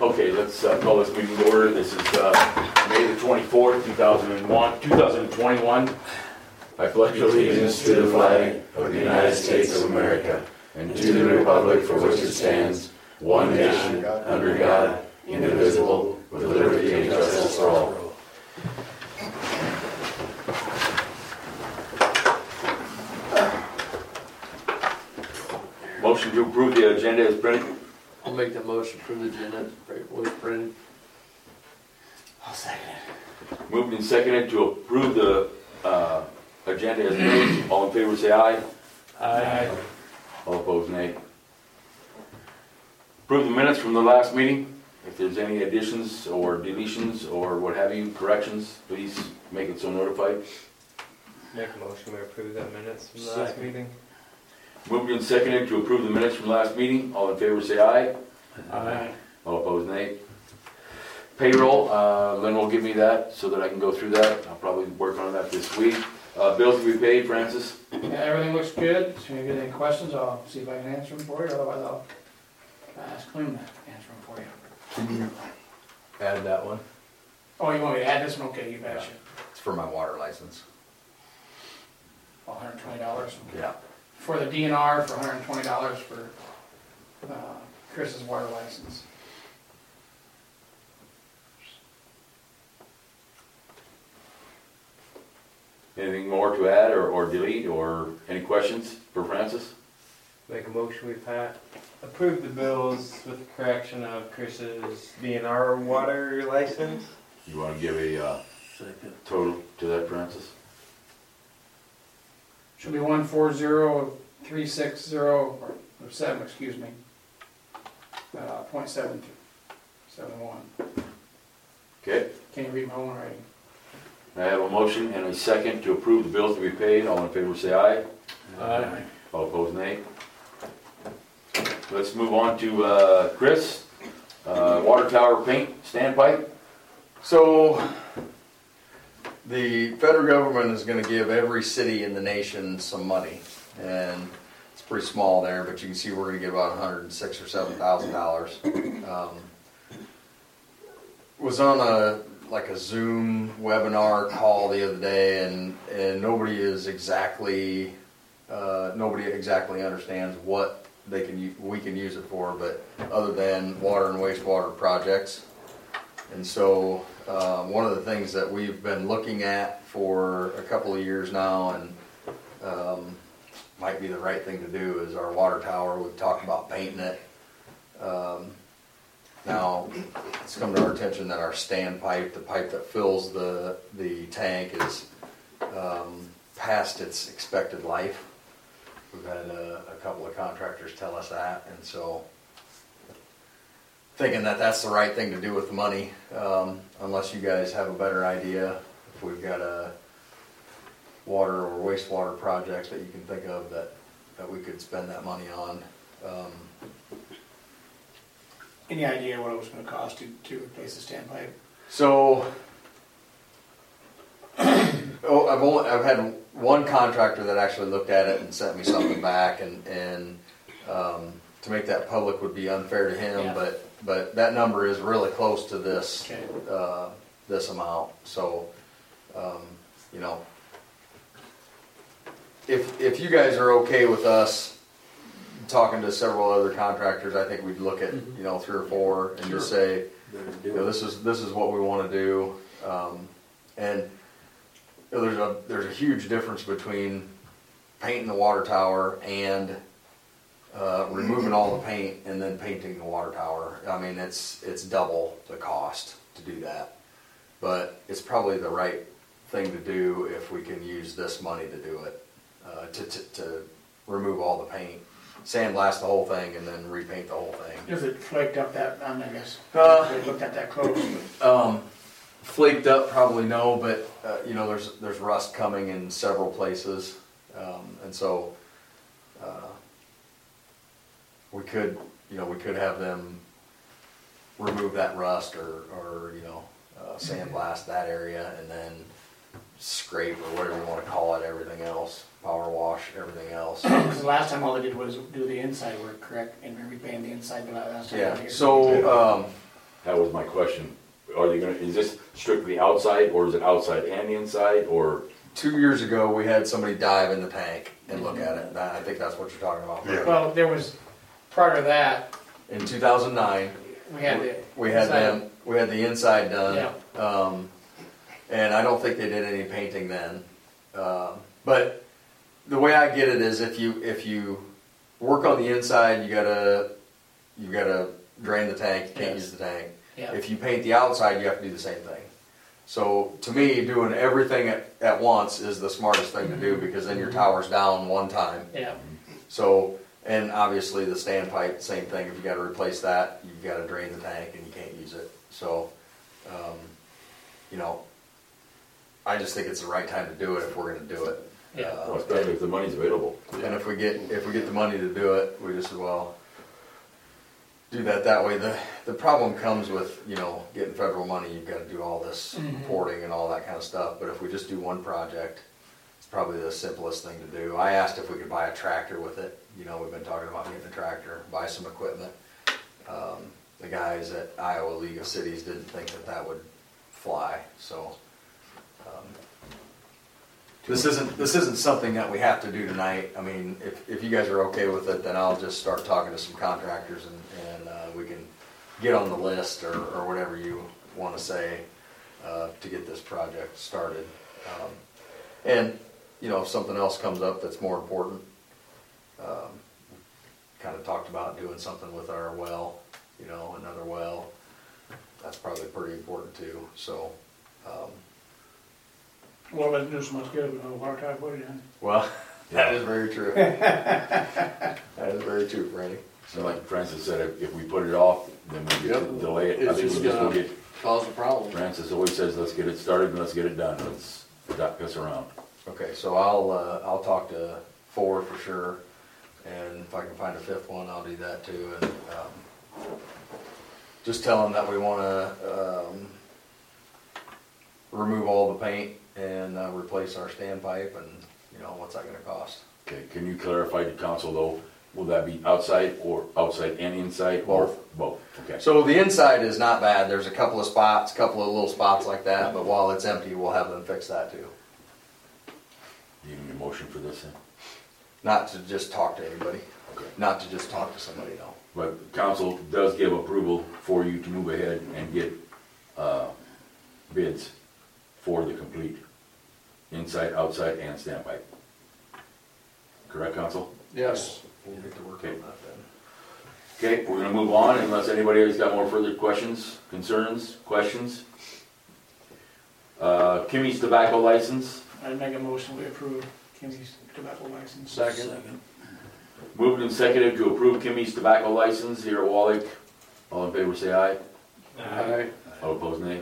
Okay, let's call this meeting to order. This is May the 24th, 2021. I pledge allegiance to the flag of the United States of America and to the republic for which it stands, one nation, under God, indivisible, with liberty and justice for all. Motion to approve the agenda as printed. I'll make the motion to approve the agenda as printed. I'll second it. Moved and seconded to approve the agenda as printed. All in favor say aye. Aye. All opposed nay. Approve the minutes from the last meeting. If there's any additions or deletions or what have you, corrections, please make it so notified. Make a motion to approve the minutes from the last meeting. Moved and seconded to approve the minutes from last meeting. All in favor say aye. Aye. All opposed nay. Payroll, Lynn will give me that so that I can go through that. I'll probably work on that this week. Bills to be paid, Francis? Yeah, everything looks good. So if you get any questions, I'll see if I can answer them for you. Otherwise, I'll ask Lynn to answer them for you. Add that one. Oh, you want me to add this one? Okay, you betcha. Yeah. It's for my water license. $120. Yeah. For the DNR for $120 for Chris's water license. Anything more to add or delete or any questions for Francis? Make a motion we approve the bills with the correction of Chris's DNR water license. You want to give a total to that, Francis? Should be 140,360.7, excuse me. 0.771. Okay. Can you read my own writing? I have a motion and a second to approve the bills to be paid. All in favor say aye. Aye. All opposed nay. Let's move on to Chris. Water tower paint standpipe. So the federal government is going to give every city in the nation some money, and it's pretty small there, but you can see we're going to get about $106,000 or $7,000. Was on a Zoom webinar call the other day, and nobody exactly understands what we can use it for, but other than water and wastewater projects. And so one of the things that we've been looking at for a couple of years now, and might be the right thing to do, is our water tower. We've talked about painting it. Now it's come to our attention that our standpipe, the pipe that fills the tank, is past its expected life. We've had a couple of contractors tell us that, and so thinking that that's the right thing to do with the money, unless you guys have a better idea. If we've got a water or wastewater project that you can think of that we could spend that money on. Any idea what it was going to cost to replace the standpipe? So, I've had one contractor that actually looked at it and sent me something back, and to make that public would be unfair to him, yeah. But that number is really close to this, okay. This amount. So, if you guys are okay with us talking to several other contractors, I think we'd look at three or four and just say, this is what we want to do. There's a huge difference between painting the water tower and removing all the paint and then painting the water tower. I mean, it's double the cost to do that, but it's probably the right thing to do if we can use this money to do it, to remove all the paint, sandblast the whole thing, and then repaint the whole thing. Is it flaked up that? I guess we looked at that close. Flaked up, probably no, but there's rust coming in several places, and so. We could, we could have them remove that rust or sandblast that area and then scrape or whatever you want to call it, everything else, power wash, everything else. Because the last time all they did was do the inside work, correct? And repaint the inside. Yeah. So That was my question. Are they going to, is this strictly outside, or is it outside and inside, or? 2 years ago, we had somebody dive in the tank and look at it. I think that's what you're talking about. Yeah. Well, there was, prior to that, in 2009, we had the inside done. Yeah. And I don't think they did any painting then. But the way I get it is, if you work on the inside, you gotta drain the tank. You can't use the tank. Yeah. If you paint the outside, you have to do the same thing. So to me, doing everything at once is the smartest thing to do, because then your tower's down one time. Yeah. So, and obviously the standpipe, same thing. If you got to replace that, you've got to drain the tank and you can't use it. So, I just think it's the right time to do it if we're going to do it. Yeah. Well, especially if the money's available. Yeah. And if we get the money to do it, we just do that way. The problem comes with, getting federal money. You've got to do all this reporting and all that kind of stuff. But if we just do one project, it's probably the simplest thing to do. I asked if we could buy a tractor with it. We've been talking about getting a tractor, buy some equipment. The guys at Iowa League of Cities didn't think that would fly. So this isn't something that we have to do tonight. I mean, if you guys are okay with it, then I'll just start talking to some contractors and we can get on the list or whatever you want to say to get this project started. If something else comes up that's more important, kind of talked about doing something with our well, another well. That's probably pretty important too. So. Well, that news must go with a hard time put it in. Well, that is very true. That is very true, Randy. So, like Francis said, if we put it off, then we get to delay it. I think we'll get cause a problem. Francis always says, "Let's get it started and let's get it done. Let's not piss around." Okay, so I'll talk to four for sure, and if I can find a fifth one, I'll do that too. And just tell them that we want to remove all the paint and replace our standpipe, and what's that going to cost? Okay, can you clarify to council though? Will that be outside and inside? Both. Okay. So the inside is not bad. There's a couple of little spots like that, but while it's empty, we'll have them fix that too. Do you need a motion for this then? Not to just talk to anybody. Okay. Not to just talk to somebody, no. But council does give approval for you to move ahead and get bids for the complete inside, outside, and standpipe. Correct, council? Yes. We'll get to work on that then. Okay, we're going to move on unless anybody has got more further questions, concerns, questions. Kimmy's tobacco license. I make a motion we approve Kimmy's tobacco license. Second. Moved and seconded to approve Kimmy's tobacco license here at Wall Lake. All in favor say aye. Aye. All opposed nay.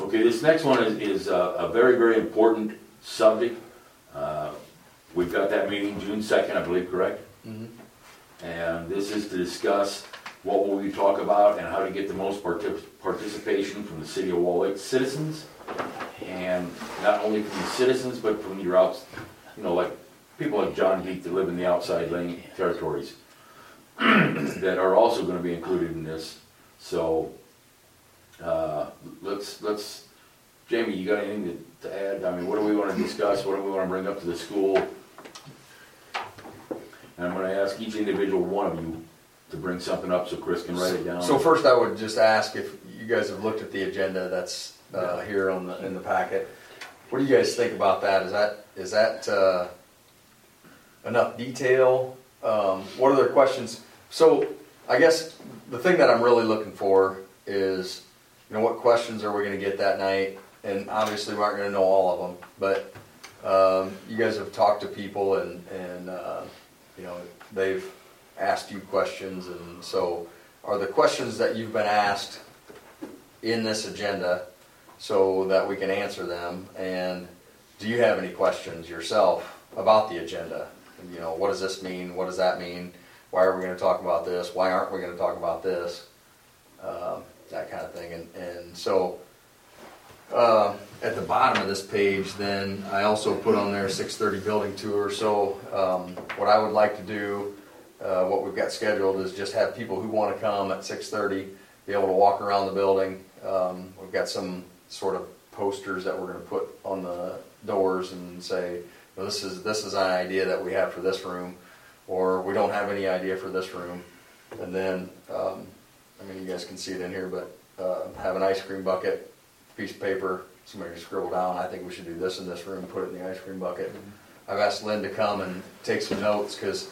Okay, this next one is a very, very important subject. We've got that meeting June 2nd, I believe, correct? Mm-hmm. And this is to discuss what will we talk about and how to get the most participation from the City of Wall Lake citizens. And not only from the citizens, but from your like people like John Geek that live in the outside lane territories that are also going to be included in this. So let's Jamie, you got anything to add? I mean, what do we want to discuss? What do we want to bring up to the school? And I'm going to ask each individual one of you to bring something up so Chris can write it down. So first I would just ask if you guys have looked at the agenda that's here in the packet. What do you guys think about that? Is that enough detail? What are their questions? So I guess the thing that I'm really looking for is, what questions are we going to get that night? And obviously we aren't going to know all of them, but you guys have talked to people and they've asked you questions. And so are the questions that you've been asked in this agenda so that we can answer them? And do you have any questions yourself about the agenda? What does this mean? What does that mean? Why are we going to talk about this? Why aren't we going to talk about this? That kind of thing. And so at the bottom of this page, then I also put on there 6:30 building tour. So what I would like to do, what we've got scheduled, is just have people who want to come at 6:30 be able to walk around the building. We've got some sort of posters that we're going to put on the doors and say, well, this is an idea that we have for this room, or we don't have any idea for this room. And then, I mean, you guys can see it in here, but have an ice cream bucket, piece of paper, somebody can scribble down, I think we should do this in this room, put it in the ice cream bucket. I've asked Lynn to come and take some notes, because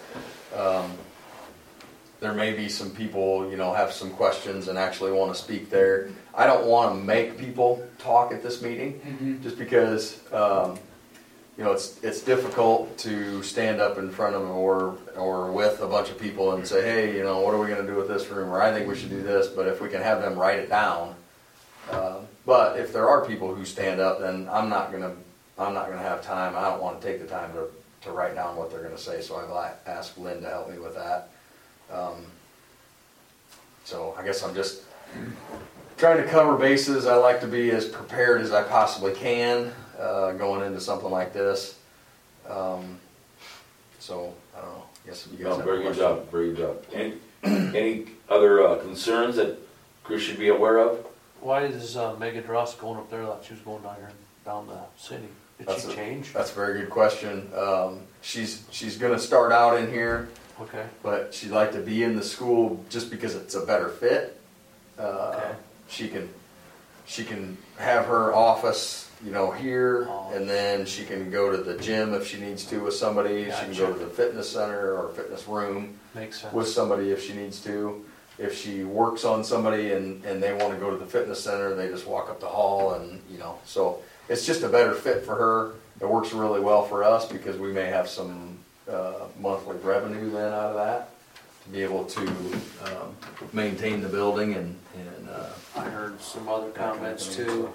there may be some people, you know, have some questions and actually want to speak there. I don't want to make people talk at this meeting, mm-hmm. just because, you know, it's difficult to stand up in front of them or with a bunch of people and say, hey, you know, what are we going to do with this room? Or I think we should do this, but if we can have them write it down. But if there are people who stand up, then I'm not going to have time. I don't want to take the time to write down what they're going to say, so I've asked Lynn to help me with that. So I guess I'm just trying to cover bases. I like to be as prepared as I possibly can going into something like this. So I don't know. I guess if you guys have a question. Very good job. Any other concerns that Chris should be aware of? Why is Megadross going up there like she was going down the city? Did she change? That's a very good question. She's going to start out in here. Okay. But she'd like to be in the school just because it's a better fit. Okay. She can have her office, you know, here, and then she can go to the gym if she needs to with somebody. Gotcha. She can go to the fitness center or fitness room. Makes sense. With somebody if she needs to. If she works on somebody and they want to go to the fitness center, they just walk up the hall and, you know. So it's just a better fit for her. It works really well for us because we may have some monthly revenue then out of that to be able to maintain the building and I heard some other comments too.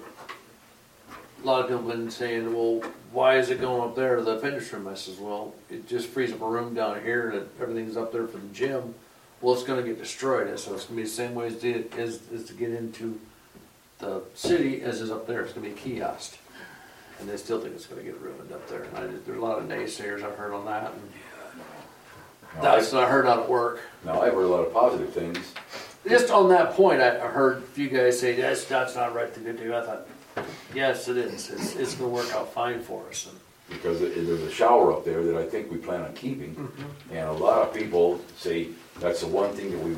A lot of people have been saying, well, why is it going up there to the fitness room? I says, well, it just frees up a room down here and everything's up there for the gym. Well, it's going to get destroyed, so it's going to be the same way as to get into the city as is up there. It's going to be a kiosk, and they still think it's going to get ruined up there. There's a lot of naysayers I've heard on that, and that's what I heard out at work. No, I've heard a lot of positive things. Just on that point, I heard a few guys say, that's not right to do. I thought, yes, it is. It's going to work out fine for us. Because there's a shower up there that I think we plan on keeping, mm-hmm. and a lot of people say, that's the one thing that we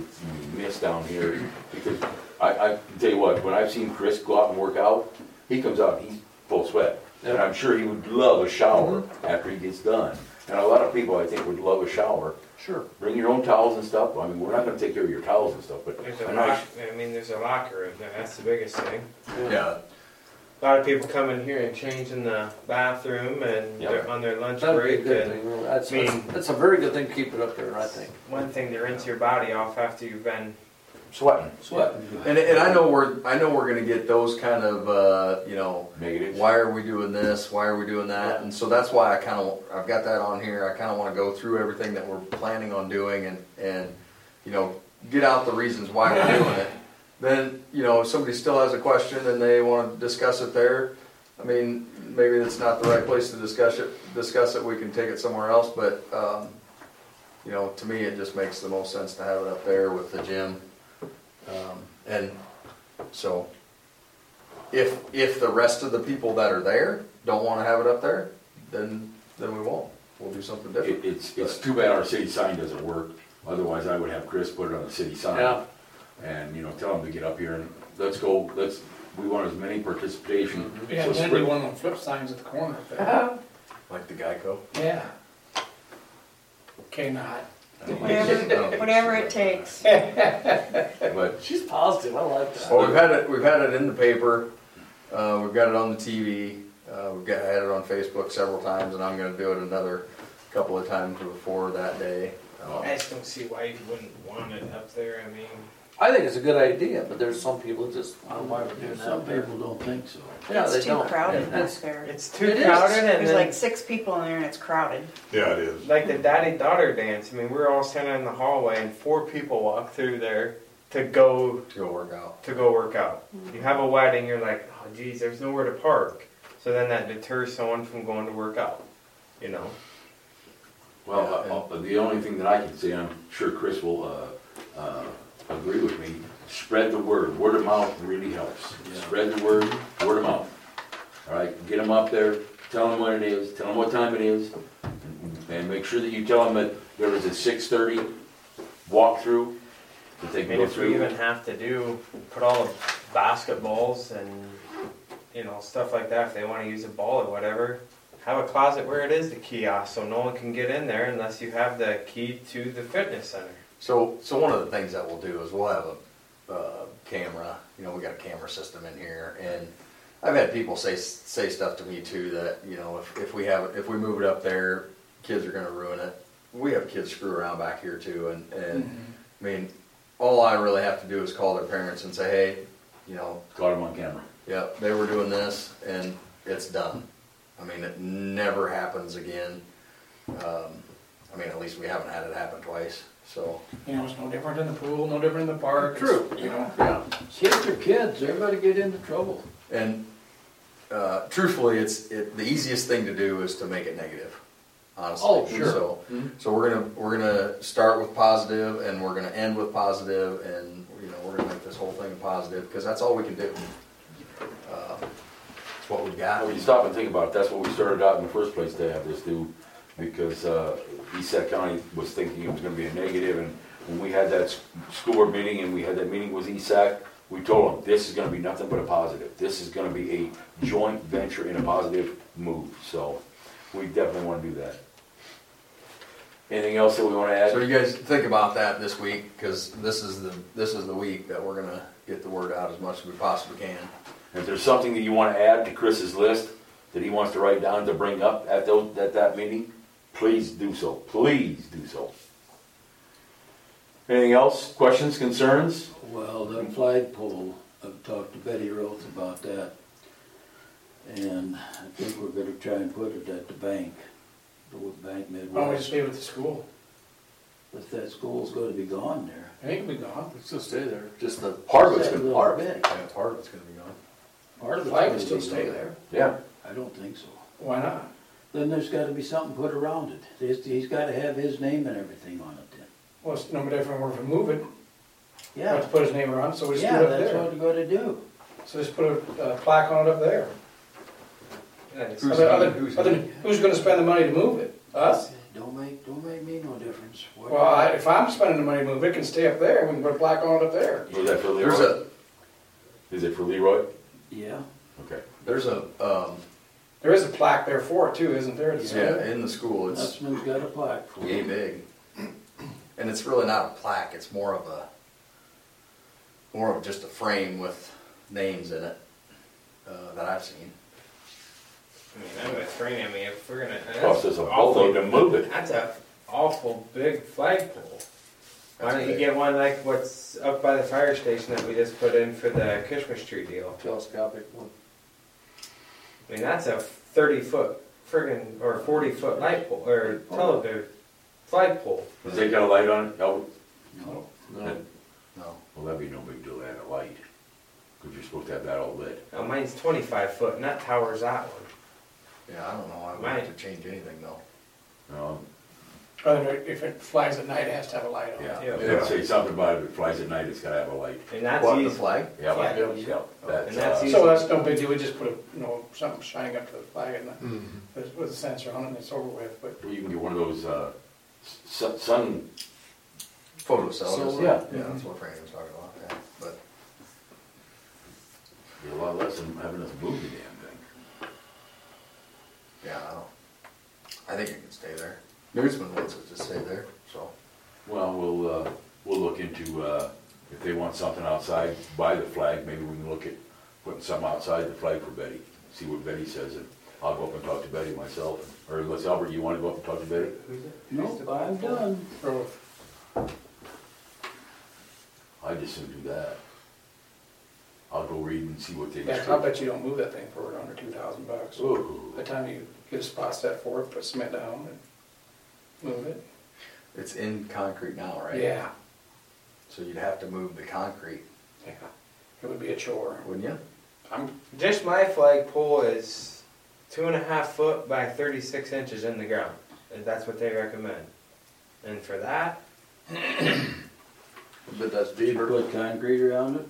miss down here. Because I tell you what, when I've seen Chris go out and work out, he comes out and he's full sweat. And I'm sure he would love a shower after he gets done. And a lot of people, I think, would love a shower. Sure. Bring your own towels and stuff. I mean, we're not going to take care of your towels and stuff. But there's a locker room there. That's the biggest thing. Yeah. A lot of people come in here and change in the bathroom and they're on their lunch break. That's a very good thing to keep it up there, I think. One thing to rinse your body off after you've been sweating. And I know we're going to get those kind of you know, negatives. Why are we doing this? Why are we doing that? Yeah. And so that's why I've got that on here. I kind of want to go through everything that we're planning on doing and you know, get out the reasons why we're doing it. Then, you know, if somebody still has a question and they want to discuss it there, I mean, maybe that's not the right place to discuss it, we can take it somewhere else, but, you know, to me it just makes the most sense to have it up there with the gym. And so, if the rest of the people that are there don't want to have it up there, then we won't. We'll do something different. It's too bad our city sign doesn't work, otherwise I would have Chris put it on the city sign. Yeah. And you know, tell them to get up here and let's go. We want as many participation. Mm-hmm. Yeah, so one of them flip signs at the corner up there, like the Geico. Yeah. Okay, not. Whatever it takes. But she's positive. I like that. Well, we've had it in the paper. We've got it on the TV. I had it on Facebook several times, and I'm going to do it another couple of times before that day. I just don't see why you wouldn't want it up there. I mean. I think it's a good idea, but there's some people just why would do that. Some people don't think so. Yeah, it's too crowded back there. It's too crowded, and there's like 6 people in there, and it's crowded. Yeah, it is. Like the daddy-daughter dance. I mean, we're all standing in the hallway, and 4 people walk through there to go work out. Mm-hmm. You have a wedding, you're like, oh geez, there's nowhere to park. So then that deters someone from going to work out. You know. Well, the only thing that I can say, I'm sure Chris will agree with me. spread the word. Word of mouth really helps. Yeah. Spread the word, word of mouth. All right, get them up there, tell them what it is, tell them what time it is, and make sure that you tell them that there was a 6:30 walkthrough that they can go through. If we even have to do, put all the basketballs and, you know, stuff like that, if they want to use a ball or whatever, have a closet where it is the kiosk so no one can get in there unless you have the key to the fitness center. So one of the things that we'll do is we'll have a camera. You know, we got a camera system in here, and I've had people say stuff to me too that, you know, if we move it up there, kids are going to ruin it. We have kids screw around back here too, and I mean, all I really have to do is call their parents and say, hey, you know, caught them on camera. Yep, they were doing this, and it's done. I mean, it never happens again. I mean, at least we haven't had it happen twice. So, you know, it's no different in the pool, no different in the park. True. You know, yeah. Kids are kids. Everybody get into trouble. And truthfully, it's the easiest thing to do is to make it negative. Honestly. Oh, sure. So, So we're gonna start with positive, and we're gonna end with positive, and, you know, we're gonna make this whole thing positive because that's all we can do. It's what we got. Well, you stop and think about it. That's what we started out in the first place to have this do. Because ESAC County was thinking it was going to be a negative, and when we had that school board meeting and we had that meeting with ESAC, we told them this is going to be nothing but a positive. This is going to be a joint venture in a positive move. So we definitely want to do that. Anything else that we want to add? So you guys think about that this week, because this is the week that we're going to get the word out as much as we possibly can. If there's something that you want to add to Chris's list that he wants to write down to bring up at that meeting, please do so. Please do so. Anything else? Questions? Concerns? Well, the flagpole, I've talked to Betty Roth about that. And I think we're going to try and put it at the bank. The Bank Midwest. Why don't we just leave it at the school? But that school's going to be gone there. It ain't going to be gone. It's going to stay there. Just the part of it's going to be gone. Part of it's going to be gone. Part of the flag will still stay there. Yeah. I don't think so. Why not? Then there's got to be something put around it. He's got to have his name and everything on it then. Well, it's no different where we move it. Yeah. We have to put his name around, so we just do it up there. Yeah, that's what we're going to do. So just put a plaque on it up there. Yeah, who's going to spend the money to move it? Us? Don't make me no difference. If I'm spending the money to move it, it can stay up there. We can put a plaque on it up there. Is that for Leroy? Is it for Leroy? Yeah. Okay. There's a... There is a plaque there for it too, isn't there? Yeah, in the school. That's got a plaque for it. Yay big. And it's really not a plaque, it's more of just a frame with names in it that I've seen. I mean, I'm a frame, I mean, if we're going to... Cost us a boatload to move it. That's an awful big flagpole. Why don't you get one like what's up by the fire station that we just put in for the Christmas tree deal? Telescopic one. I mean, that's a 30-foot friggin' or 40-foot light pole or flagpole. Does it got a light on it? No. Well, that'd be no big deal to add a light, because you're supposed to have that all lit. Now, mine's 25 foot, and that towers that one. Yeah, I don't know. I would have to change anything though. No. If it flies at night, it has to have a light on it. Yeah. I'd say something about it. If it flies at night, it's got to have a light. And that's easy. The flag? Yeah, flag. Yeah. That's easy. So that's no big deal. We just put something shining up to the flag and with a sensor on it, and it's over with. But you can get one of those sun photo cells. That's what Frank was talking about. Yeah. But it'd be a lot less than having us move the damn thing. Yeah, I think it can stay there. Newsman wants it to stay there, so. Well, we'll look into if they want something outside by the flag. Maybe we can look at putting something outside the flag for Betty. See what Betty says, and I'll go up and talk to Betty myself. Or unless Albert, you want to go up and talk to Betty? Nope, I'm done. I just shouldn't do that. I'll go read and see what they. Yeah, I bet you don't move that thing for under $2,000. By the time you get a spot set for it, put cement down and move it. It's in concrete now, right? Yeah. So you'd have to move the concrete. Yeah. It would be a chore. Wouldn't you? Just my flagpole is 2.5 foot by 36 inches in the ground. That's what they recommend. And for that, But that's Did you deeper. Put concrete around it?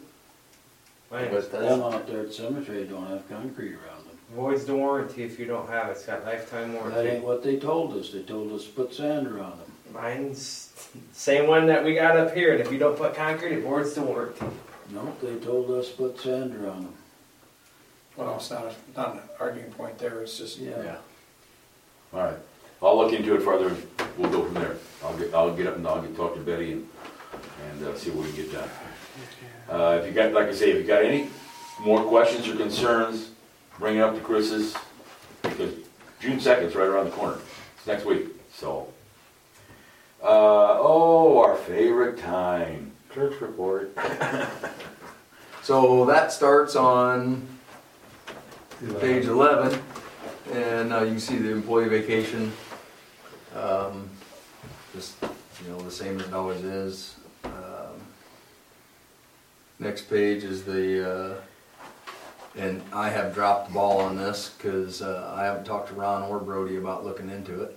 But that's, Them out there at the cemetery don't have concrete around them. Voids the warranty if you don't have it. It's got lifetime warranty. That ain't what they told us. They told us to put sand around them. Mine's same one that we got up here, and if you don't put concrete, it voids the warranty. No, they told us to put sand around them. Well, it's not an arguing point there. It's just yeah. All right, I'll look into it further. We'll go from there. I'll get up and I'll get talk to Betty and see what we can get done. If you got, like I say, if you got any more questions or concerns, bring it up to Chris's, because June 2nd is right around the corner. It's next week. So, our favorite time, clerk's report. So that starts on page 11, and you can see the employee vacation. Just the same as it always is. Next page is the, and I have dropped the ball on this because I haven't talked to Ron or Brody about looking into it.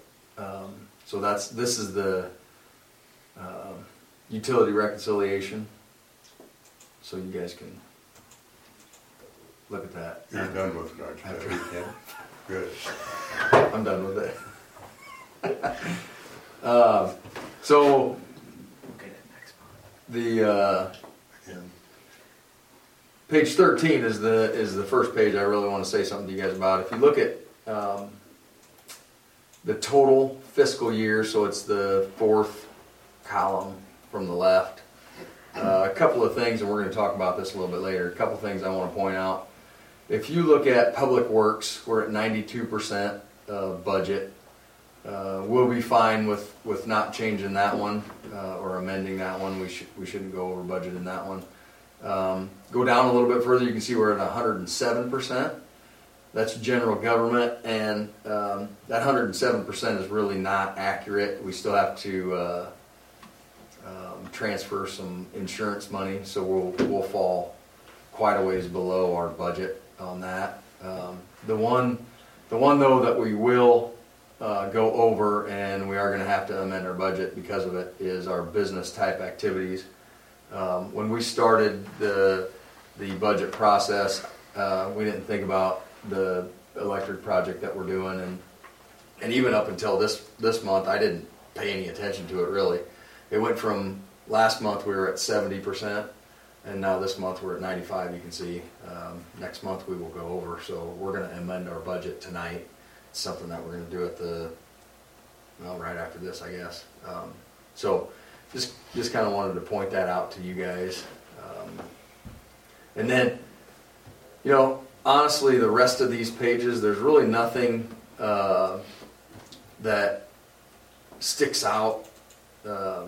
So this is the utility reconciliation. So you guys can look at that. You're done with it, aren't you? After yeah. Good. I'm done with it. So the. Page 13 is the first page I really want to say something to you guys about. If you look at the total fiscal year, so it's the fourth column from the left, a couple of things, and we're going to talk about this a little bit later, a couple of things I want to point out. If you look at Public Works, we're at 92% budget. We'll be fine with not changing that one or amending that one. We shouldn't go over budget in that one. Go down a little bit further, you can see we're at 107%. That's general government, and that 107% is really not accurate. We still have to transfer some insurance money, so we'll fall quite a ways below our budget on that. The one though that we will go over, and we are going to have to amend our budget because of it, is our business type activities. When we started the budget process, we didn't think about the electric project that we're doing, and even up until this month, I didn't pay any attention to it really. It went from last month we were at 70%, and now this month we're at 95%. You can see next month we will go over, so we're going to amend our budget tonight. It's something that we're going to do at right after this, I guess. So. Just kind of wanted to point that out to you guys. And then, honestly, the rest of these pages, there's really nothing that sticks out, I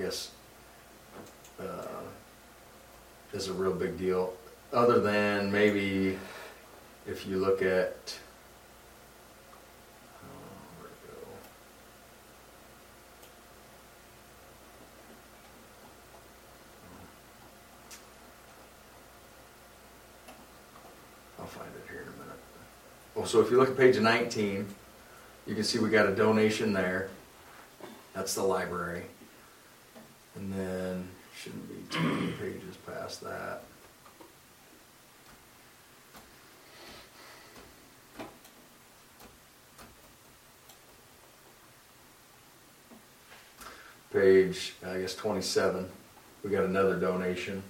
guess, is a real big deal. Other than maybe if you look at... So if you look at page 19, you can see we got a donation there. That's the library. And then shouldn't be too many pages past that. Page, 27, we got another donation.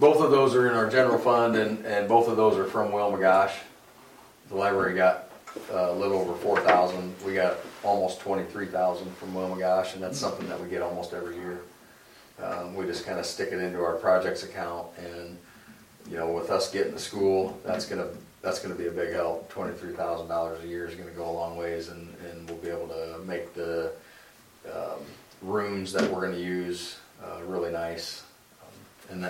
Both of those are in our general fund, and both of those are from Will McGash. The library got a little over 4,000. We got almost 23,000 from Will McGash, and that's something that we get almost every year. We just kind of stick it into our projects account, and with us getting to school, that's gonna be a big help. $23,000 a year is gonna go a long ways, and we'll be able to make the rooms that we're gonna use really nice. And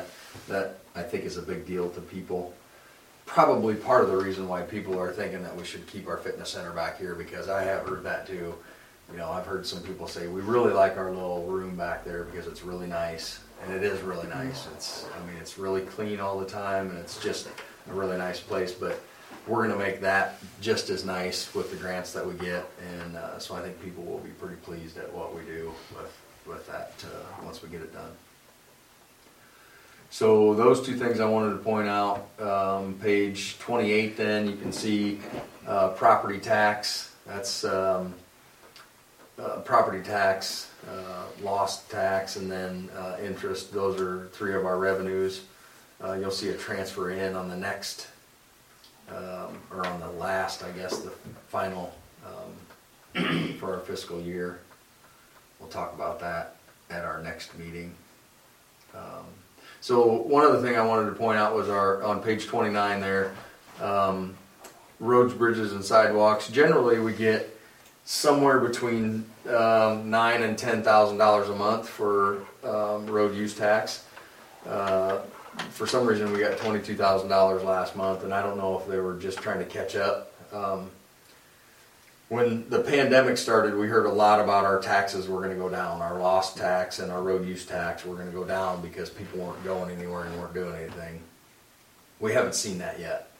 that I think is a big deal to people. Probably part of the reason why people are thinking that we should keep our fitness center back here, because I have heard that too. I've heard some people say, we really like our little room back there because it's really nice. And it is really nice. It's really clean all the time, and it's just a really nice place. But we're going to make that just as nice with the grants that we get. And so I think people will be pretty pleased at what we do with with that once we get it done. So those two things I wanted to point out. Page 28 then, you can see property tax. That's property tax, loss tax, and then interest. Those are three of our revenues. You'll see a transfer in on the next, or on the last, I guess, the final for our fiscal year. We'll talk about that at our next meeting. So one other thing I wanted to point out was on page 29 there, roads, bridges, and sidewalks. Generally, we get somewhere between $9,000 and $10,000 a month for road use tax. For some reason, we got $22,000 last month, and I don't know if they were just trying to catch up. When the pandemic started, we heard a lot about our taxes were going to go down. Our loss tax and our road use tax were going to go down because people weren't going anywhere and weren't doing anything. We haven't seen that yet.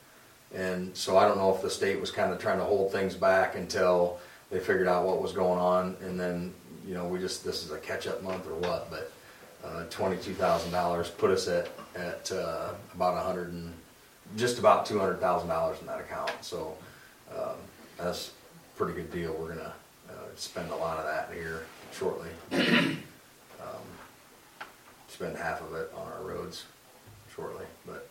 And so I don't know if the state was kind of trying to hold things back until they figured out what was going on. And then, you know, this is a catch-up month or what, but $22,000 put us at about just about $200,000 in that account. So that's pretty good deal. We're going to spend a lot of that here shortly. Spend half of it on our roads shortly. But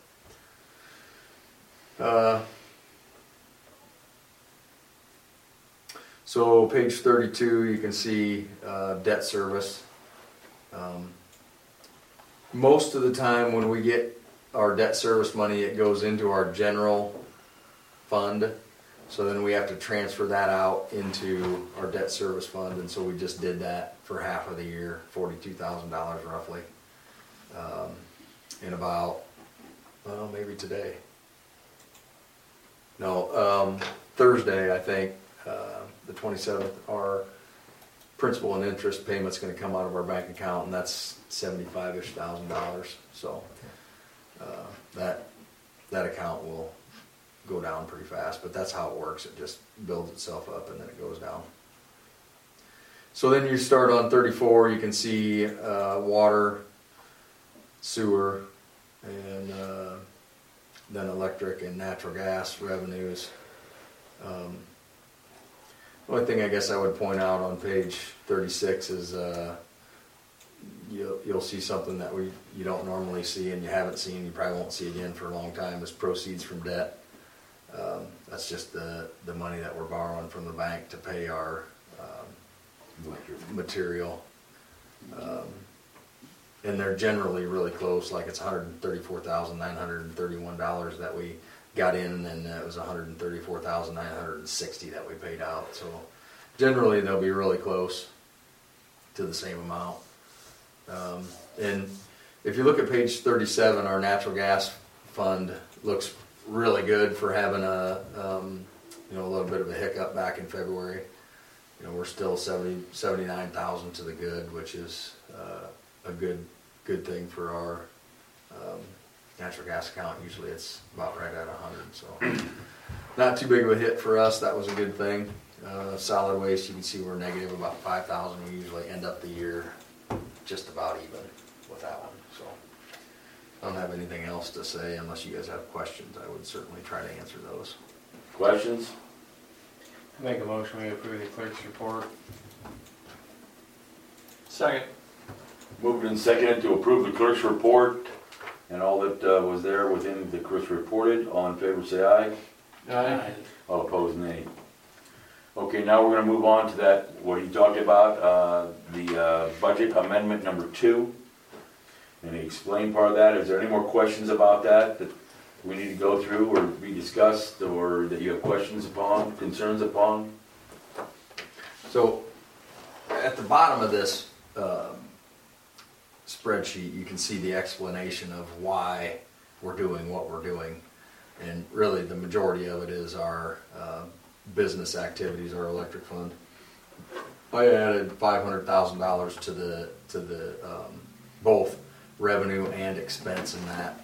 so page 32, you can see debt service. Most of the time when we get our debt service money, it goes into our general fund. So then we have to transfer that out into our debt service fund, and so we just did that for half of the year, $42,000 roughly, in about, well, maybe today. No, Thursday, I think, the 27th, our principal and interest payment's going to come out of our bank account, and that's $75,000-ish. So that account will go down pretty fast, but that's how it works. It just builds itself up and then it goes down. So then you start on 34, you can see water, sewer, and then electric and natural gas revenues. The only thing I guess I would point out on page 36 is you'll see something that you don't normally see, and you haven't seen, you probably won't see again for a long time, is proceeds from debt. That's just the money that we're borrowing from the bank to pay our material. And they're generally really close, like it's $134,931 that we got in, and it was $134,960 that we paid out. So generally they'll be really close to the same amount. And if you look at page 37, our natural gas fund looks really good for having a little bit of a hiccup back in February. You know, we're still $79,000 to the good, which is a good thing for our natural gas account. Usually it's about right at 100, so not too big of a hit for us. That was a good thing. Solid waste, you can see we're negative about $5,000. We usually end up the year just about even with that one. So I don't have anything else to say unless you guys have questions. I would certainly try to answer those. Questions? I make a motion we approve the clerk's report. Second. Moved and seconded to approve the clerk's report and all that was there within the clerk's reported. All in favor say aye. Aye. All opposed nay. Okay, now we're going to move on to that, what he talked about, the budget amendment number 2. And he explained part of that. Is there any more questions about that we need to go through or be discussed, or that you have questions upon, concerns upon? So at the bottom of this spreadsheet, you can see the explanation of why we're doing what we're doing. And really the majority of it is our business activities, our electric fund. I added $500,000 to the both revenue and expense in that.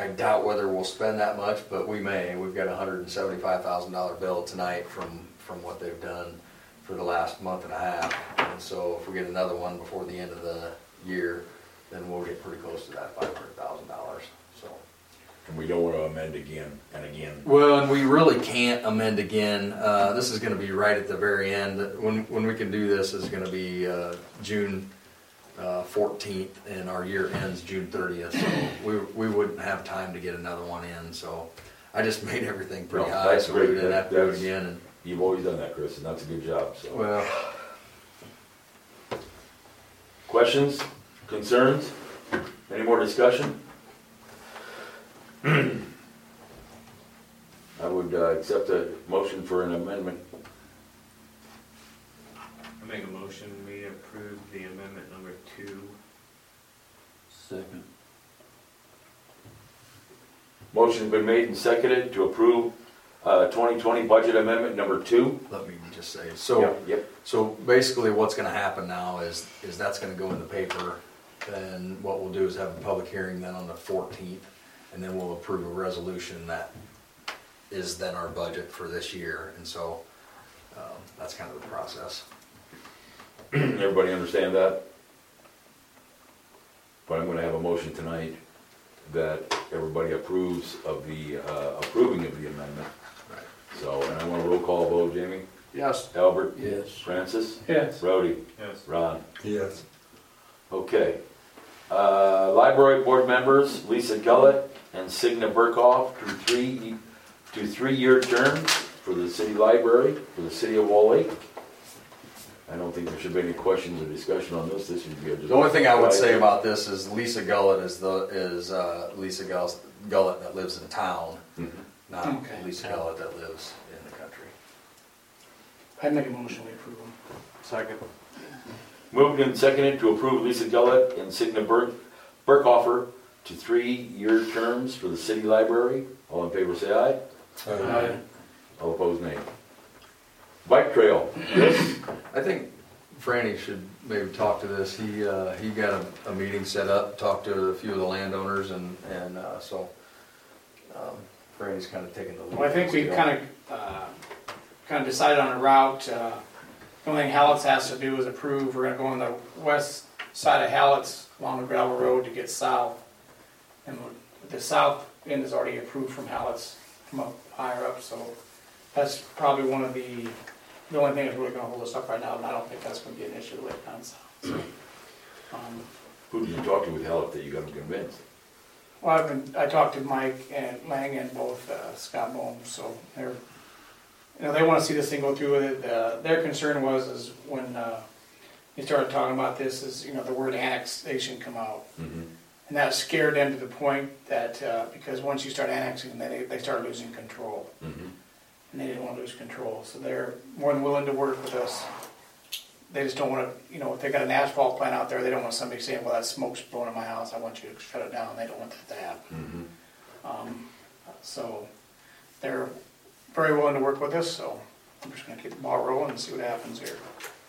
I doubt whether we'll spend that much, but we may. We've got a $175,000 bill tonight from what they've done for the last month and a half. And so if we get another one before the end of the year, then we'll get pretty close to that $500,000. So. And we don't want to amend again and again. Well, and we really can't amend again. This is going to be right at the very end. When we can do this is going to be June 14th, and our year ends June 30th. So we wouldn't have time to get another one in. So I just made everything pretty high. That's so great. We didn't have to do it again. And, you've always done that, Chris, and that's a good job. So. Well. Questions? Concerns? Any more discussion? I would accept a motion for an amendment. I make a motion we approve the amendment number 2. Second. Motion's been made and seconded to approve 2020 budget amendment number 2. Let me just say so. Yep. So basically, what's going to happen now is that's going to go in the paper, and what we'll do is have a public hearing then on the 14th. And then we'll approve a resolution that is then our budget for this year. And so that's kind of the process. Everybody understand that? But I'm going to have a motion tonight that everybody approves of the approving of the amendment. Right. So, and I want a roll call vote. Jamie? Yes. Albert? Yes. Francis? Yes. Brody? Yes. Ron? Yes. Okay. Library board members Lisa Gullett and Signe Burkhoff to 3-year terms for the city library for the city of Wall Lake. I don't think there should be any questions or discussion on this. This should be a the only thing I would say about this is Lisa Gullett is Lisa Gullett that lives in town, not Lisa Gullett that lives in the country. I'd make a motion to approve them. Second. Moved and seconded to approve Lisa Gullett and Signe Burkhoffer to 3-year terms for the city library. All in favor say aye. Aye. All opposed nay. Bike trail. I think Franny should maybe talk to this. He got a meeting set up, talked to a few of the landowners, and so Franny's kind of taking the lead. Well, I think we've kind of decided on a route. The only thing Hallett's has to do is approve. We're going to go on the west side of Hallett's along the gravel road to get south. And the south end is already approved from Hallett's from up higher up. So that's probably one of the only thing that's really going to hold us up right now. And I don't think that's going to be an issue later on south. So, who did you talk to with Hallett that you got him convinced? Well, I talked to Mike and Lang and both Scott Bohm. So they're... You know, they want to see this thing go through with it. Their concern was when they started talking about this, is, you know, the word annexation come out. Mm-hmm. And that scared them to the point that, because once you start annexing, they start losing control. Mm-hmm. And they didn't want to lose control. So they're more than willing to work with us. They just don't want to, you know, if they got an asphalt plant out there, they don't want somebody saying, well, that smoke's blowing in my house, I want you to shut it down. They don't want that to happen. Mm-hmm. So they're... very willing to work with us, so I'm just going to keep the ball rolling and see what happens here.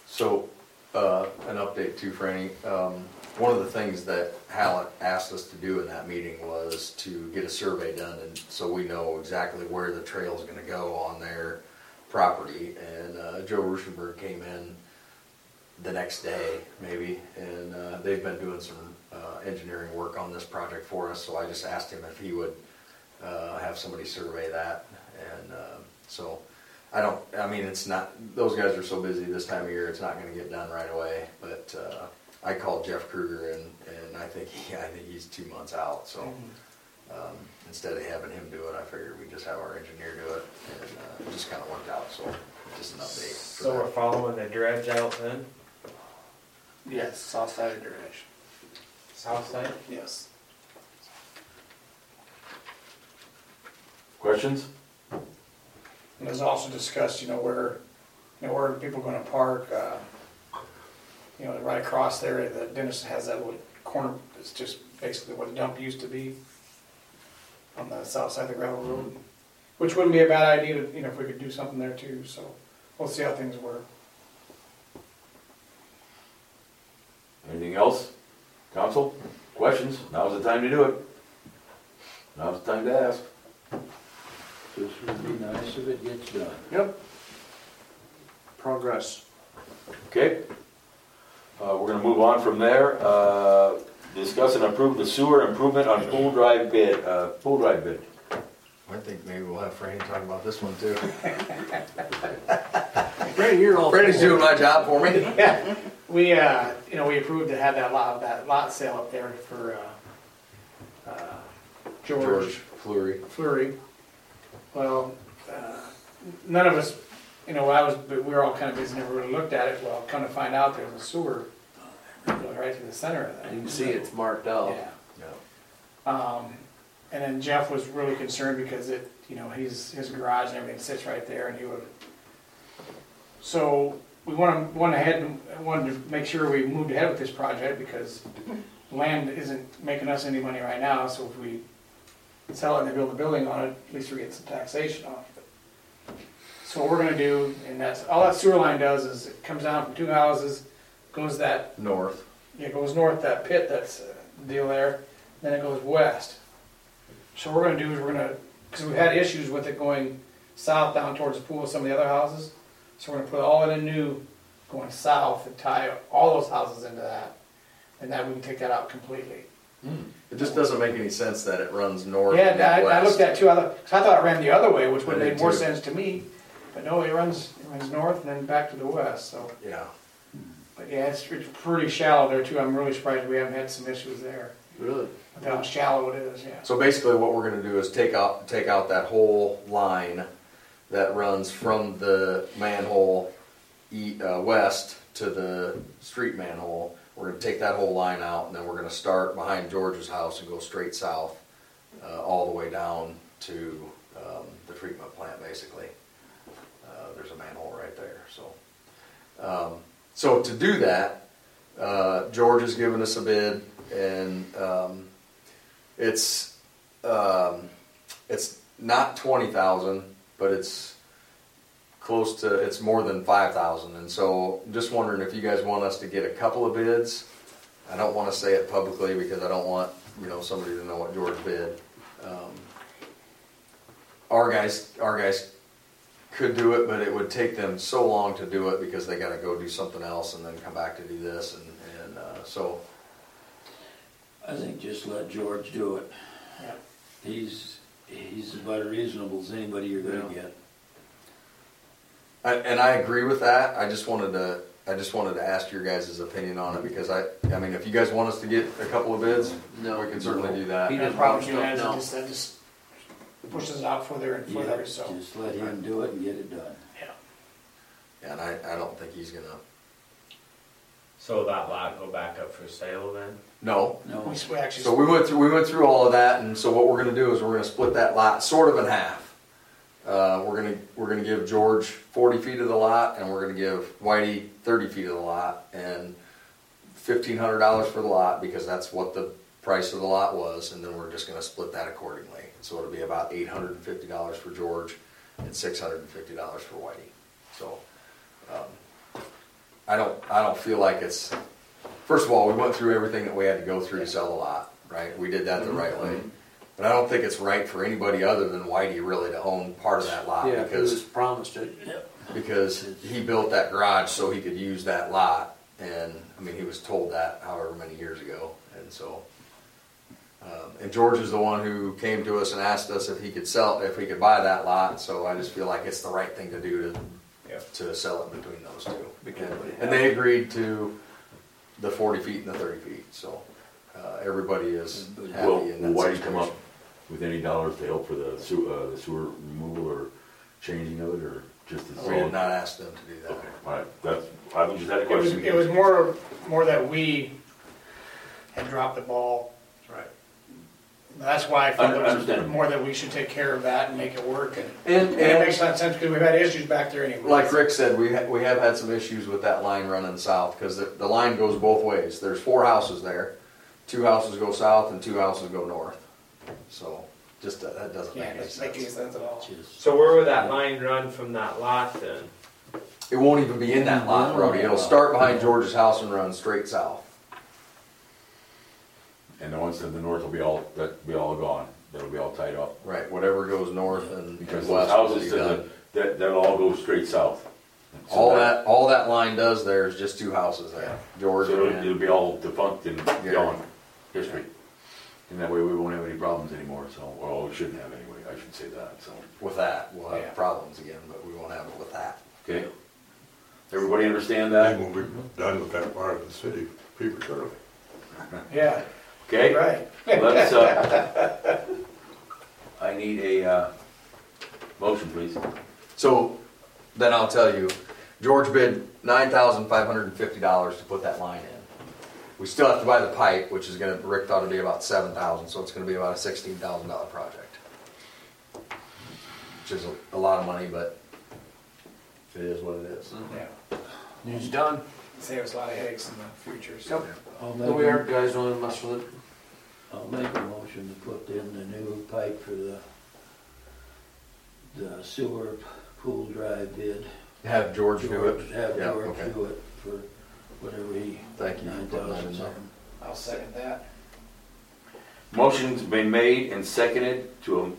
So, an update too, Franny. One of the things that Hallett asked us to do in that meeting was to get a survey done, and so we know exactly where the trail is going to go on their property. And Joe Ruschenberg came in the next day, maybe, and they've been doing some engineering work on this project for us, so I just asked him if he would have somebody survey that. And so it's not, those guys are so busy this time of year, it's not going to get done right away, but I called Jeff Kruger and I think he's 2 months out. So instead of having him do it, I figured we'd just have our engineer do it, and it just kind of worked out. So just an update. So we're following the dredge out then? Yes, south side of dredge. South side? Yes. Questions? And it was also discussed, where are people going to park? Right across there, the dentist has that little corner. It's just basically where the dump used to be on the south side of the gravel road, which wouldn't be a bad idea, if we could do something there too. So we'll see how things work. Anything else, Council? Questions? Now's the time to do it. Now's the time to ask. This would be nice if it gets done. Yep. Progress. Okay? We're going to move on from there. Discuss and approve the sewer improvement on Pool Drive bid. I think maybe we'll have Franny talk about this one too. Franny's doing my job for me. Yeah. We, you know, we approved to have that lot sale up there for George Fleury. Well, none of us, you know, we were all kind of busy, never really looked at it. Well, come to find out, there's a sewer right through the center of that. You can see it's marked out. Yeah. Yeah. And then Jeff was really concerned because it, you know, his garage and everything sits right there, and he would. So we wanted to make sure we moved ahead with this project because land isn't making us any money right now. So if we sell it and they build a building on it, at least we're getting some taxation off of it. So what we're going to do, and that's all that sewer line does, is it comes down from two houses, goes that north. Yeah, goes north that pit. That's the deal there. Then it goes west. So what we're going to do is because we've had issues with it going south down towards the pool with some of the other houses, so we're going to put all in a new going south and tie all those houses into that, and that we can take that out completely. It just doesn't make any sense that it runs north. Yeah, I looked at it too. I thought it ran the other way, which would have made more sense to me, but no, it runs north and then back to the west. So yeah, but yeah, it's pretty shallow there too. I'm really surprised we haven't had some issues there. Really? About how shallow it is, yeah. So basically what we're going to do is take out that whole line that runs from the manhole west to the street manhole. We're going to take that whole line out, and then we're going to start behind George's house and go straight south all the way down to the treatment plant, basically. There's a manhole right there. So to do that, George has given us a bid, and it's not 20,000, but it's close to, it's more than 5,000. And so just wondering if you guys want us to get a couple of bids. I don't want to say it publicly because I don't want, you know, somebody to know what George bid. Our guys could do it, but it would take them so long to do it because they got to go do something else and then come back to do this, and so. I think just let George do it. Yeah. He's about as reasonable as anybody you're going to get. I agree with that. I just wanted to ask your guys' opinion on it because I mean, if you guys want us to get a couple of bids, no, we can certainly do that. He didn't promise you guys. That just pushes it out further and further. So just let him do it and get it done. Yeah. Yeah, and I don't think he's gonna. So that lot go back up for sale then? No. We went through all of that, and so what we're going to do is we're going to split that lot sort of in half. We're going to give George 40 feet of the lot, and we're going to give Whitey 30 feet of the lot, and $1,500 for the lot because that's what the price of the lot was, and then we're just going to split that accordingly. So it'll be about $850 for George and $650 for Whitey. So. I don't feel like it's. First of all, we went through everything that we had to go through to sell the lot, right? We did that the right way, but I don't think it's right for anybody other than Whitey really to own part of that lot because he was promised it. Because he built that garage so he could use that lot, and I mean he was told that however many years ago, and so. And George is the one who came to us and asked us if he could sell, if we could buy that lot. So I just feel like it's the right thing to do to sell it between those two. And they agreed to the 40 feet and the 30 feet. So everybody is happy in that situation. Will Whitey come up with any dollars to help for the sewer removal or changing of it, or just the sewer? We did not ask them to do that. Okay, all right. I just had a question. It was more that we had dropped the ball. Right. That's why I felt it was more that we should take care of that and make it work. And it makes not sense because we've had issues back there anyway. Like Rick said, we have had some issues with that line running south because the line goes both ways. There's four houses there. Two houses go south and two houses go north. So just that doesn't make any sense at all. So where would that line run from that lot then? It won't even be in that lot, Brody. It'll start behind George's house and run straight south. And the ones to the north will be all gone. That'll be all tied up. Right. Whatever goes north and because and west, those houses that'll all go straight south. So all that line does there is just two houses there. Yeah. George. So it'll be all defunct and gone history. And that way we won't have any problems anymore. So, well, we shouldn't have anyway. I should say that. So with that, we'll have problems again, but we won't have it with that. Okay. Everybody understand that? And we'll be done with that part of the city prematurely. Yeah. Okay. Right. Let's. I need a motion, please. So then I'll tell you, George bid $9,550 to put that line in. We still have to buy the pipe, which is going to, Rick thought it'd be about $7,000, so it's going to be about a $16,000 project, which is a lot of money, but it is what it is. Yeah. News done. Saves a lot of headaches in the future. So. Yep. We are guys don't have much with it. I'll make a motion to put in the new pipe for the sewer pool drive bid. Have George do it. Have George do it for. Whatever he, thank you. 9,000. I'll second that. Motion's been made and seconded to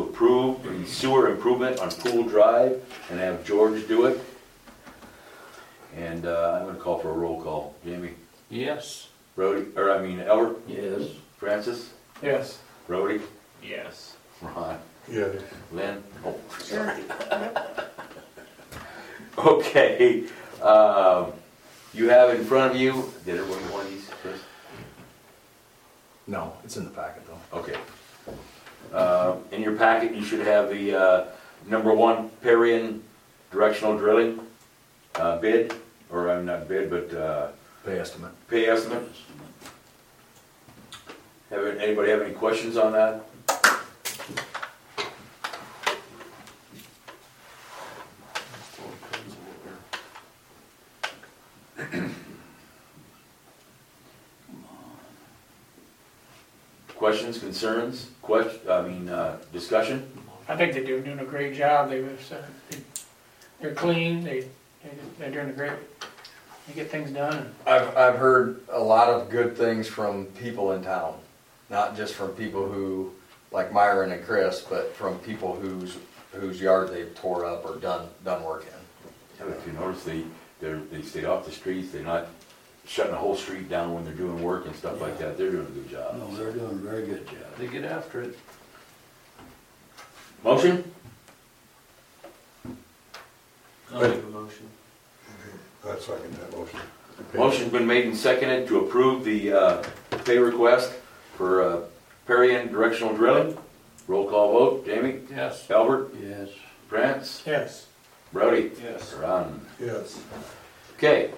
approve the sewer improvement on Pool Drive and have George do it. And I'm going to call for a roll call. Jamie? Yes. Brody, or I mean Elbert? Yes. Francis? Yes. Brody? Yes. Ron? Yeah. Lynn? Oh, sorry. Okay. You have in front of you, did everyone get one of these, Chris? No, it's in the packet though. Okay. In your packet, you should have the number one Perrion directional drilling bid, or I'm not bid, but pay estimate. Pay estimate. Anybody have any questions on that? Questions, concerns, discussion? I think they're doing a great job. They're clean. They're doing a great. They get things done. I've heard a lot of good things from people in town, not just from people who like Myron and Chris, but from people whose yard they've tore up or done work in. Yeah, if you notice, they stay off the streets. They're not shutting the whole street down when they're doing work and stuff like that. They're doing a good job. No, they're doing a very good job. They get after it. Motion? I'll make a motion. I second that motion. Motion's been made and seconded to approve the pay request for Perrion directional drilling. Roll call vote. Jamie? Yes. Albert? Yes. France? Yes. Brody? Yes. Ron? Yes. Okay.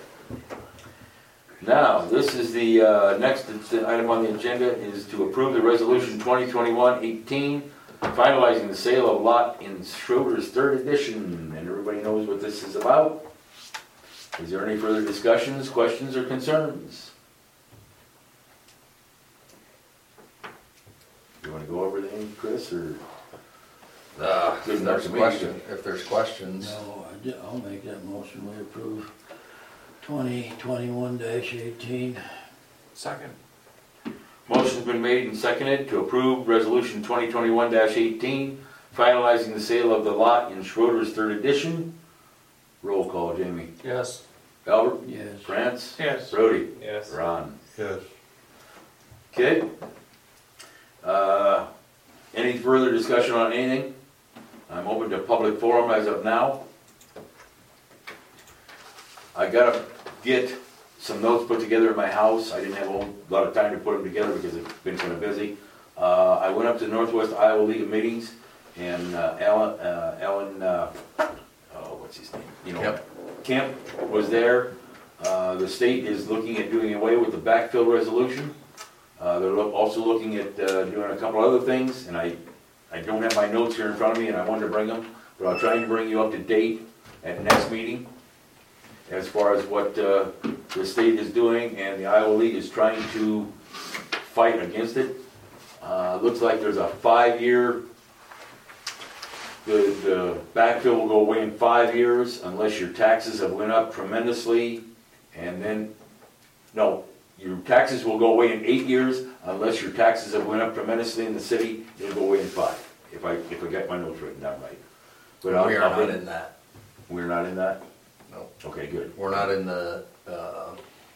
Now, this is the next item on the agenda is to approve the resolution 2021-18, finalizing the sale of lot in Schroeder's third addition. And everybody knows what this is about. Is there any further discussions, questions, or concerns? You want to go over anything, Chris, or? If there's questions. No, I'll make that motion. We approve. 2021-18. Second. Motion's been made and seconded to approve resolution 2021-18, finalizing the sale of the lot in Schroeder's third addition. Roll call, Jamie. Yes. Albert? Yes. France? Yes. Brody? Yes. Ron? Yes. Okay. Any further discussion on anything? I'm open to public forum as of now. I got to get some notes put together in my house. I didn't have a lot of time to put them together because it's been kind of busy. I went up to Northwest Iowa League of Meetings, and Alan, what's his name? Kemp was there. The state is looking at doing away with the backfill resolution. They're also looking at doing a couple other things, and I don't have my notes here in front of me, and I wanted to bring them, but I'll try and bring you up to date at next meeting. As far as what the state is doing and the Iowa League is trying to fight against it. Looks like there's a 5-year, the backfill will go away in 5 years unless your taxes have went up tremendously, and then, no, your taxes will go away in 8 years unless your taxes have went up tremendously in the city, they'll go away in 5, if I get my notes written down right. But we are not in that. We're not in that? No. Okay, good. We're not in the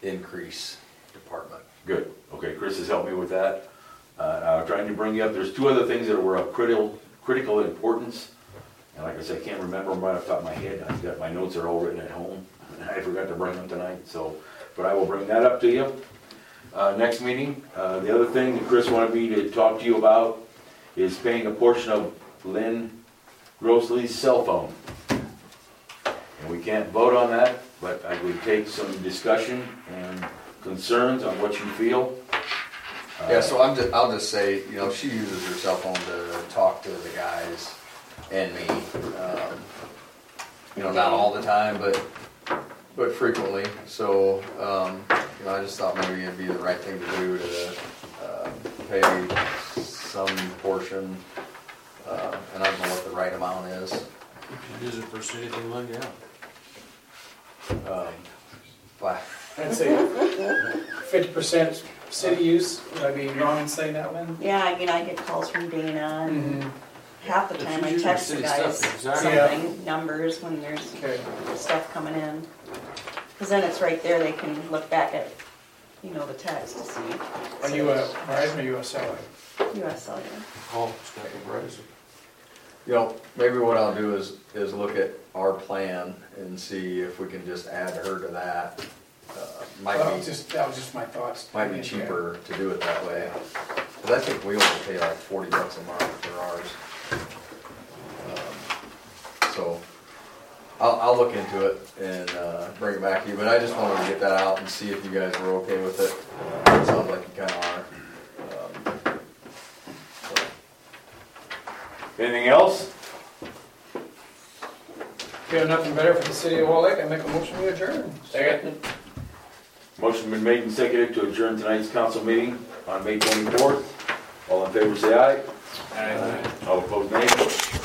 increase department. Good. Okay, Chris has helped me with that. I'm trying to bring you up. There's two other things that were of critical importance. And like I said, I can't remember them right off the top of my head. I've got my notes are all written at home. I forgot to bring them tonight, so, but I will bring that up to you. Next meeting, the other thing that Chris wanted me to talk to you about is paying a portion of Lynn Grossley's cell phone. And we can't vote on that, but I would take some discussion and concerns on what you feel. Yeah, so I'll just say, you know, she uses her cell phone to talk to the guys and me. You know, not all the time, but frequently. So, you know, I just thought maybe it'd be the right thing to do to pay some portion, and I don't know what the right amount is. If you use it for city, then look out. I'd say 50% city use. Would I be wrong in saying that, Lynn? Yeah, I mean, I get calls from Dana, and half the time I text the guys numbers when there's stuff coming in. Because then it's right there, they can look back at, you know, the text to see. Are you a Verizon or USL? USL, yeah. Oh, it's got to be Verizon. You know, maybe what I'll do is look at our plan and see if we can just add her to that. That was just my thoughts. Might be cheaper to do it that way. Because I think we only pay like $40 a month for ours. So I'll look into it and bring it back to you. But I just wanted to get that out and see if you guys were okay with it. It sounds like you kind of are. Anything else? If you have nothing better for the city of Wall Lake, I make a motion to adjourn. Second. Motion been made and seconded to adjourn tonight's council meeting on May 24th. All in favor say aye. Aye. All opposed nay.